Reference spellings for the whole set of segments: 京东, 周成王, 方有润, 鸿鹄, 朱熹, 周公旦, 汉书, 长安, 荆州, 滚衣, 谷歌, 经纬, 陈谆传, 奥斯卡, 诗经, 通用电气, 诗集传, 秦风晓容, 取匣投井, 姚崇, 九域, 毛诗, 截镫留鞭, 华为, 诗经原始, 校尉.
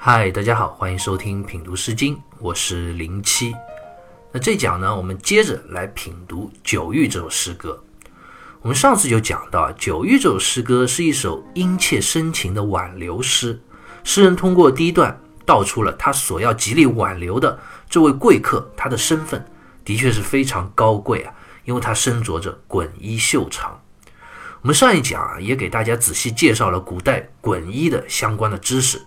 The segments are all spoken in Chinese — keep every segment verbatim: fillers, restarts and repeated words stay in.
嗨，大家好，欢迎收听品读诗经，我是零七。那这讲呢，我们接着来品读九域这首诗歌。我们上次就讲到，九域这首诗歌是一首殷切深情的挽留诗，诗人通过第一段道出了他所要极力挽留的这位贵客，他的身份的确是非常高贵啊，因为他身着着滚衣袖长。我们上一讲啊，也给大家仔细介绍了古代滚衣的相关的知识。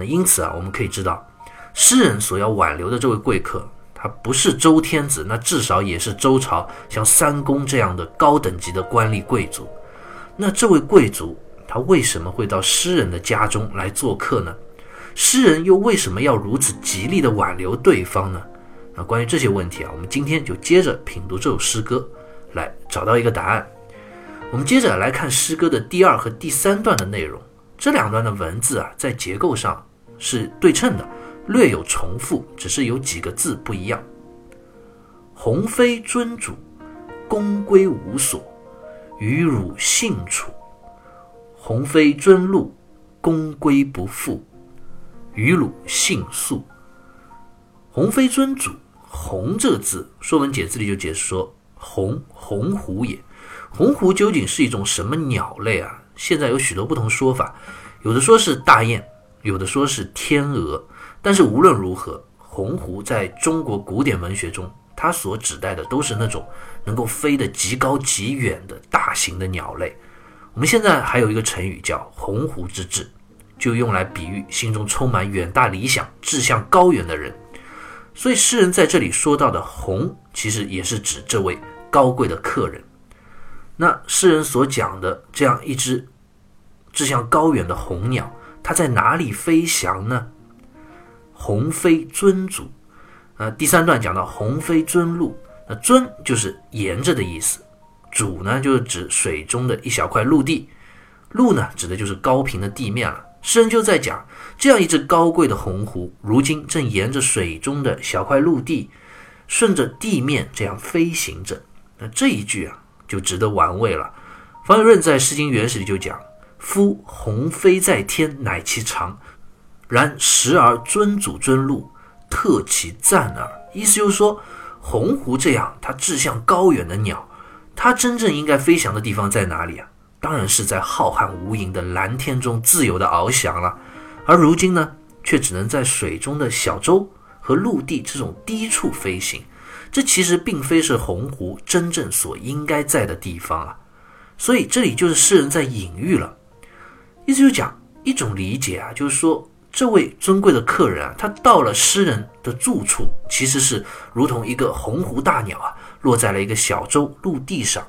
那因此啊，我们可以知道，诗人所要挽留的这位贵客，他不是周天子，那至少也是周朝像三公这样的高等级的官吏贵族。那这位贵族他为什么会到诗人的家中来做客呢？诗人又为什么要如此极力的挽留对方呢？那关于这些问题啊，我们今天就接着品读这首诗歌，来找到一个答案。我们接着来看诗歌的第二和第三段的内容，这两段的文字啊，在结构上是对称的，略有重复，只是有几个字不一样。鸿飞递主，公归无所，与汝信处。鸿飞递路，公归不复，与汝信宿。鸿飞递主，鸿这个字，说文解字里就解释说，鸿，鸿鹄也。鸿鹄究竟是一种什么鸟类啊？现在有许多不同说法，有的说是大雁，有的说是天鹅，但是无论如何，鸿鹄在中国古典文学中，它所指代的都是那种能够飞得极高极远的大型的鸟类。我们现在还有一个成语叫鸿鹄之志，就用来比喻心中充满远大理想、志向高远的人。所以诗人在这里说到的鸿，其实也是指这位高贵的客人。那诗人所讲的这样一只志向高远的鸿鸟，它在哪里飞翔呢？鸿飞递主，呃，第三段讲到鸿飞递路，那递就是沿着的意思，主呢就是指水中的一小块陆地，路呢指的就是高平的地面了。诗人就在讲，这样一只高贵的鸿鹄，如今正沿着水中的小块陆地，顺着地面这样飞行着。那这一句啊，就值得玩味了。方有润在《诗经原始》里就讲：“夫鸿飞在天，乃其长；然时而递主递路，特其赞耳。”意思就是说，鸿鹄这样它志向高远的鸟，它真正应该飞翔的地方在哪里啊？当然是在浩瀚无垠的蓝天中自由的翱翔了，而如今呢，却只能在水中的小舟和陆地这种低处飞行，这其实并非是鸿鹄真正所应该在的地方啊。所以这里就是诗人在隐喻了，意思就讲一种理解啊，就是说这位尊贵的客人啊，他到了诗人的住处，其实是如同一个鸿鹄大鸟啊，落在了一个小舟陆地上，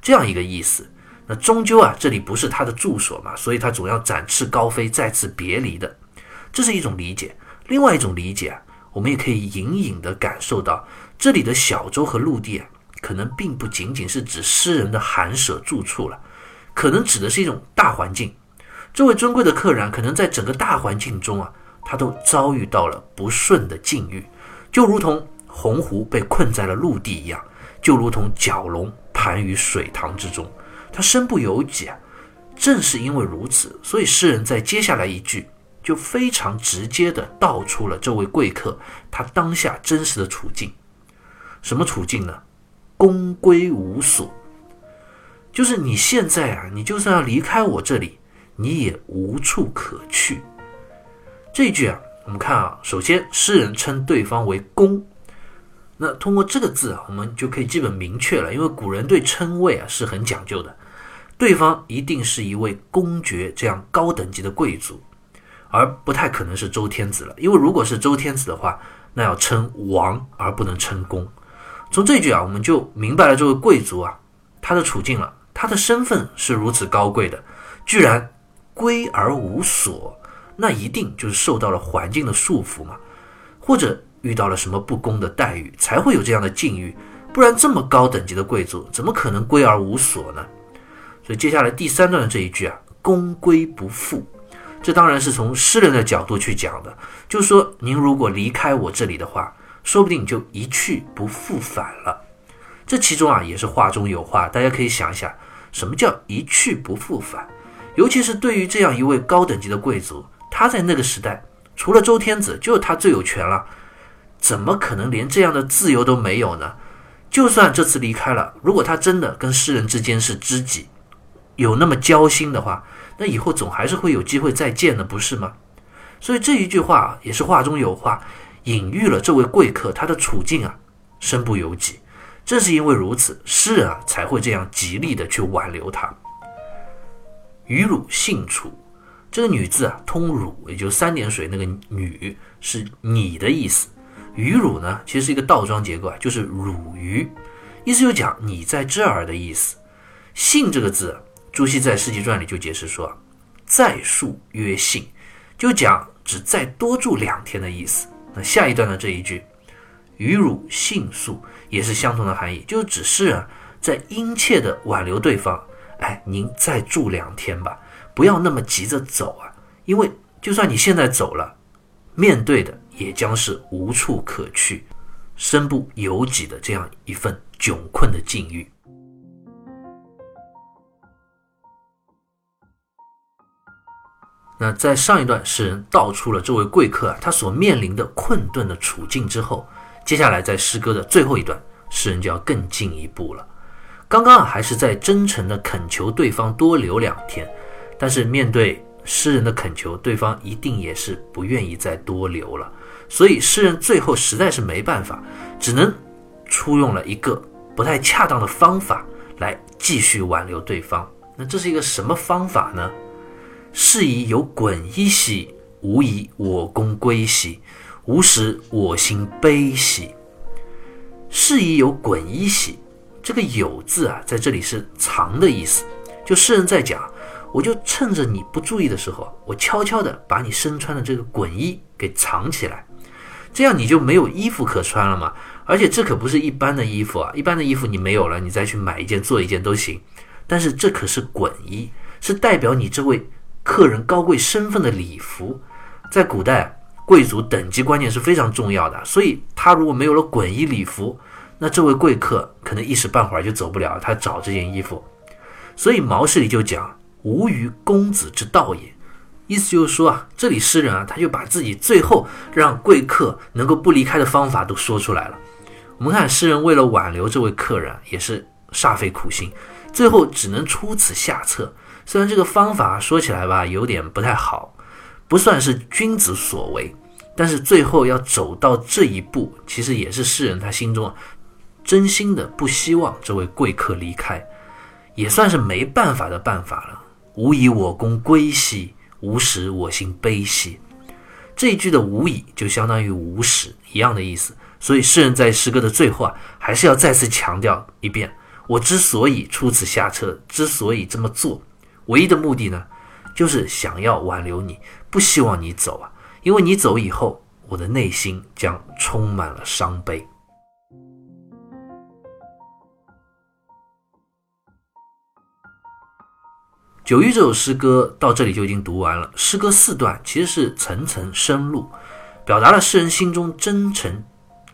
这样一个意思。那终究啊，这里不是他的住所嘛，所以他总要展翅高飞，再次别离的，这是一种理解。另外一种理解啊，我们也可以隐隐地感受到，这里的小舟和陆地啊，可能并不仅仅是指诗人的寒舍住处了，可能指的是一种大环境。这位尊贵的客人啊，可能在整个大环境中啊，他都遭遇到了不顺的境遇，就如同鸿鹄被困在了陆地一样，就如同蛟龙盘于水塘之中，他身不由己啊。正是因为如此，所以诗人在接下来一句就非常直接地道出了这位贵客他当下真实的处境。什么处境呢？公归无所，就是你现在啊，你就算要离开我这里，你也无处可去。这一句啊，我们看啊，首先诗人称对方为公，那通过这个字啊，我们就可以基本明确了，因为古人对称谓啊是很讲究的，对方一定是一位公爵这样高等级的贵族，而不太可能是周天子了，因为如果是周天子的话，那要称王而不能称公。从这句啊，我们就明白了这位贵族啊，他的处境了，他的身份是如此高贵的，居然归而无所，那一定就是受到了环境的束缚嘛，或者遇到了什么不公的待遇，才会有这样的境遇，不然这么高等级的贵族怎么可能归而无所呢？所以接下来第三段的这一句啊，公归不复，这当然是从诗人的角度去讲的，就是说您如果离开我这里的话，说不定你就一去不复返了。这其中啊，也是话中有话，大家可以想一想，什么叫一去不复返？尤其是对于这样一位高等级的贵族，他在那个时代除了周天子，就是他最有权了，怎么可能连这样的自由都没有呢？就算这次离开了，如果他真的跟诗人之间是知己，有那么交心的话，那以后总还是会有机会再见的，不是吗？所以这一句话也是话中有话，隐喻了这位贵客他的处境啊，身不由己。正是因为如此，诗人啊才会这样极力的去挽留他。与汝信处，这个女字啊，通汝，也就是三点水那个女，是你的意思。与汝呢，其实是一个倒装结构啊，就是汝于，意思就讲你在这儿的意思。信这个字，朱熹在《诗集传》里就解释说，再数曰信，就讲只再多住两天的意思。那下一段的这一句，与汝信宿，也是相同的含义，就只是啊，在殷切的挽留对方，哎，您再住两天吧。不要那么急着走啊，因为就算你现在走了，面对的也将是无处可去，身不由己的这样一份窘困的境遇。那在上一段诗人道出了这位贵客啊，他所面临的困顿的处境之后，接下来在诗歌的最后一段，诗人就要更进一步了。刚刚啊，还是在真诚的恳求对方多留两天，但是面对诗人的恳求，对方一定也是不愿意再多留了，所以诗人最后实在是没办法，只能出用了一个不太恰当的方法来继续挽留对方。那这是一个什么方法呢？是以有滚衣兮，无以我功归兮，无使我心悲兮。是以有滚衣兮，这个有字啊，在这里是藏的意思，就诗人在讲，我就趁着你不注意的时候，我悄悄的把你身穿的这个滚衣给藏起来，这样你就没有衣服可穿了嘛。而且这可不是一般的衣服啊，一般的衣服你没有了，你再去买一件做一件都行，但是这可是滚衣，是代表你这位客人高贵身份的礼服。在古代，贵族等级观念是非常重要的，所以他如果没有了滚衣礼服，那这位贵客可能一时半会儿就走不了，他找这件衣服。所以毛诗里就讲，无于公子之道也，意思就是说啊，这里诗人啊，他就把自己最后让贵客能够不离开的方法都说出来了。我们看诗人为了挽留这位客人，也是煞费苦心，最后只能出此下策。虽然这个方法说起来吧，有点不太好，不算是君子所为，但是最后要走到这一步，其实也是诗人他心中真心的不希望这位贵客离开，也算是没办法的办法了。无以我功归兮，无使我心悲兮。这一句的无以就相当于无使，一样的意思。所以诗人在诗歌的最后啊，还是要再次强调一遍，我之所以出此下策，之所以这么做，唯一的目的呢，就是想要挽留你，不希望你走啊，因为你走以后，我的内心将充满了伤悲。九域这首诗歌到这里就已经读完了，诗歌四段其实是层层深入，表达了诗人心中真诚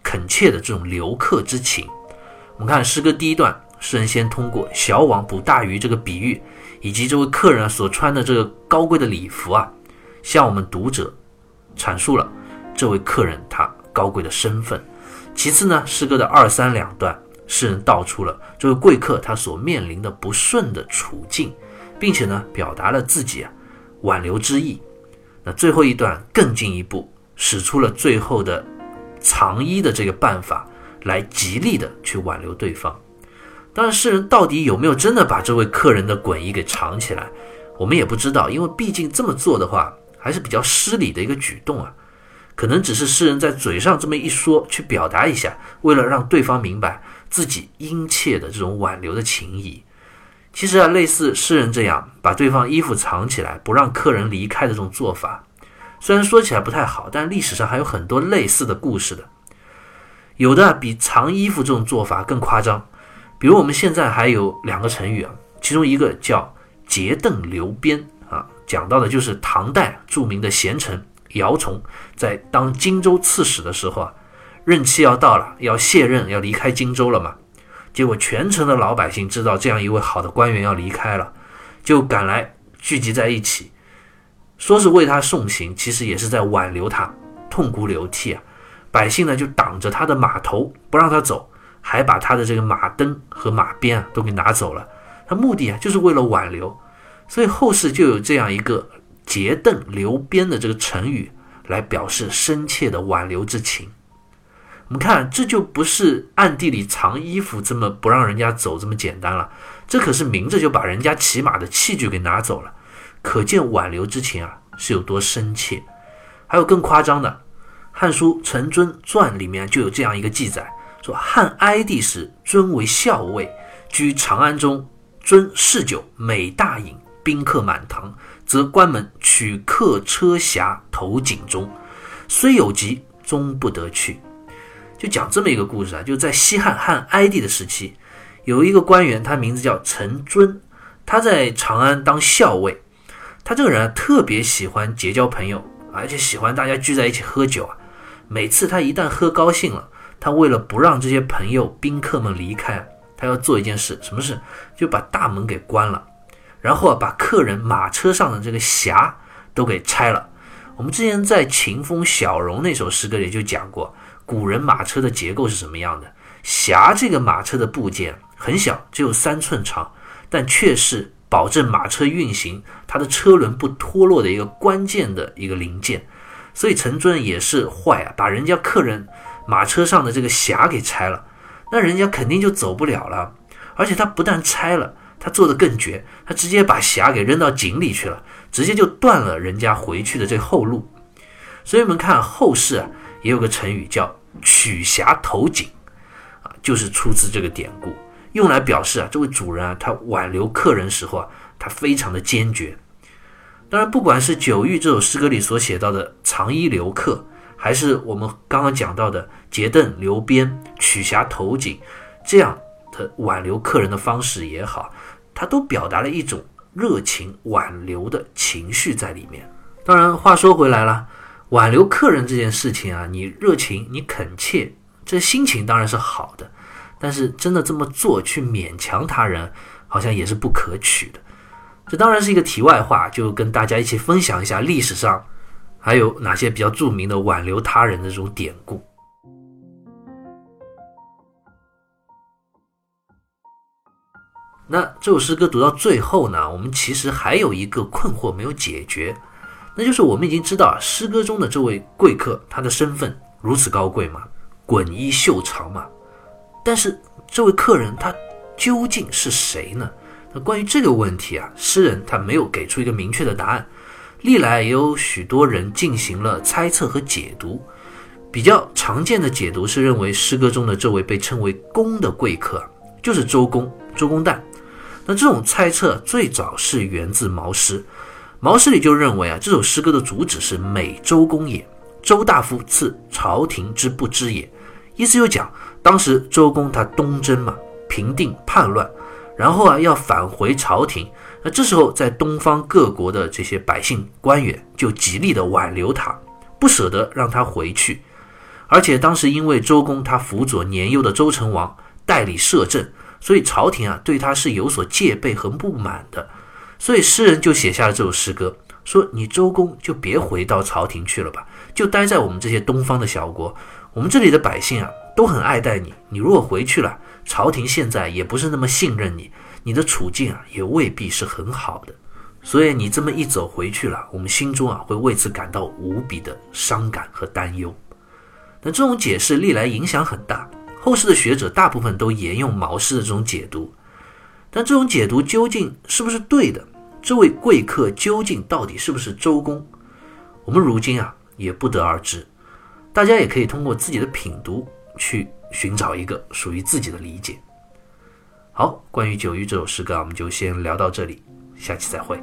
恳切的这种留客之情。我们看诗歌第一段，诗人先通过小网捕大鱼这个比喻，以及这位客人所穿的这个高贵的礼服啊，向我们读者阐述了这位客人他高贵的身份。其次呢，诗歌的二三两段，诗人道出了这位贵客他所面临的不顺的处境，并且呢，表达了自己啊挽留之意。那最后一段更进一步，使出了最后的藏衣的这个办法，来极力的去挽留对方。当然，诗人到底有没有真的把这位客人的滚衣给藏起来，我们也不知道，因为毕竟这么做的话，还是比较失礼的一个举动啊。可能只是诗人在嘴上这么一说，去表达一下，为了让对方明白自己殷切的这种挽留的情谊。其实啊，类似诗人这样把对方衣服藏起来，不让客人离开的这种做法，虽然说起来不太好，但历史上还有很多类似的故事的。有的、啊、比藏衣服这种做法更夸张，比如我们现在还有两个成语啊，其中一个叫截凳留鞭啊，讲到的就是唐代著名的贤臣姚崇在当荆州刺史的时候啊，任期要到了，要卸任，要离开荆州了嘛。结果全城的老百姓知道这样一位好的官员要离开了，就赶来聚集在一起，说是为他送行，其实也是在挽留他，痛哭流涕啊。百姓呢就挡着他的马头不让他走，还把他的这个马灯和马鞭啊都给拿走了，他目的啊就是为了挽留。所以后世就有这样一个截镫留鞭的这个成语来表示深切的挽留之情。我们看，这就不是暗地里藏衣服这么不让人家走这么简单了，这可是明着就把人家骑马的器具给拿走了，可见挽留之情啊是有多深切。还有更夸张的，汉书陈谆传里面就有这样一个记载，说汉哀帝时，谆为校尉，居长安中，谆嗜酒，每大饮，宾客满堂，则关门取客车匣投井中，虽有急，终不得去。就讲这么一个故事啊，就在西汉汉哀帝的时期，有一个官员，他名字叫陈谆，他在长安当校尉。他这个人啊，特别喜欢结交朋友，而且喜欢大家聚在一起喝酒啊。每次他一旦喝高兴了，他为了不让这些朋友宾客们离开，他要做一件事，什么事？就把大门给关了，然后啊，把客人马车上的这个匣都给拆了。我们之前在《秦风晓容》那首诗歌里就讲过，古人马车的结构是什么样的。匣这个马车的部件很小，只有三寸长，但却是保证马车运行，它的车轮不脱落的一个关键的一个零件。所以陈谆也是坏啊，把人家客人马车上的这个匣给拆了，那人家肯定就走不了了。而且他不但拆了，他做得更绝，他直接把匣给扔到井里去了，直接就断了人家回去的这后路。所以我们看后世啊，也有个成语叫取匣投井啊，就是出自这个典故，用来表示啊，这位主人啊，他挽留客人时候啊，他非常的坚决。当然，不管是九域这首诗歌里所写到的藏衣留客，还是我们刚刚讲到的截镫留鞭、取匣投井这样的挽留客人的方式也好，它都表达了一种热情挽留的情绪在里面。当然，话说回来了。挽留客人这件事情啊，你热情，你恳切，这心情当然是好的，但是真的这么做去勉强他人，好像也是不可取的。这当然是一个题外话，就跟大家一起分享一下历史上还有哪些比较著名的挽留他人的这种典故。那这首诗歌读到最后呢，我们其实还有一个困惑没有解决，那就是我们已经知道啊，诗歌中的这位贵客他的身份如此高贵嘛，滚衣袖长嘛，但是这位客人他究竟是谁呢？那关于这个问题啊，诗人他没有给出一个明确的答案，历来也有许多人进行了猜测和解读。比较常见的解读是认为诗歌中的这位被称为公的贵客就是周公周公旦。那这种猜测最早是源自毛诗，毛诗里就认为啊，这首诗歌的主旨是美周公也，周大夫赐朝廷之不知也。意思就讲，当时周公他东征嘛，平定叛乱，然后啊要返回朝廷，那这时候在东方各国的这些百姓官员就极力的挽留他，不舍得让他回去。而且当时因为周公他辅佐年幼的周成王代理摄政，所以朝廷啊对他是有所戒备和不满的。所以诗人就写下了这首诗歌，说你周公就别回到朝廷去了吧，就待在我们这些东方的小国，我们这里的百姓啊都很爱戴你，你如果回去了，朝廷现在也不是那么信任你，你的处境啊也未必是很好的，所以你这么一走回去了，我们心中啊会为此感到无比的伤感和担忧。那这种解释历来影响很大，后世的学者大部分都沿用毛诗的这种解读，但这种解读究竟是不是对的？这位贵客究竟到底是不是周公？我们如今啊也不得而知，大家也可以通过自己的品读去寻找一个属于自己的理解。好，关于九域这首诗歌我们就先聊到这里，下期再会。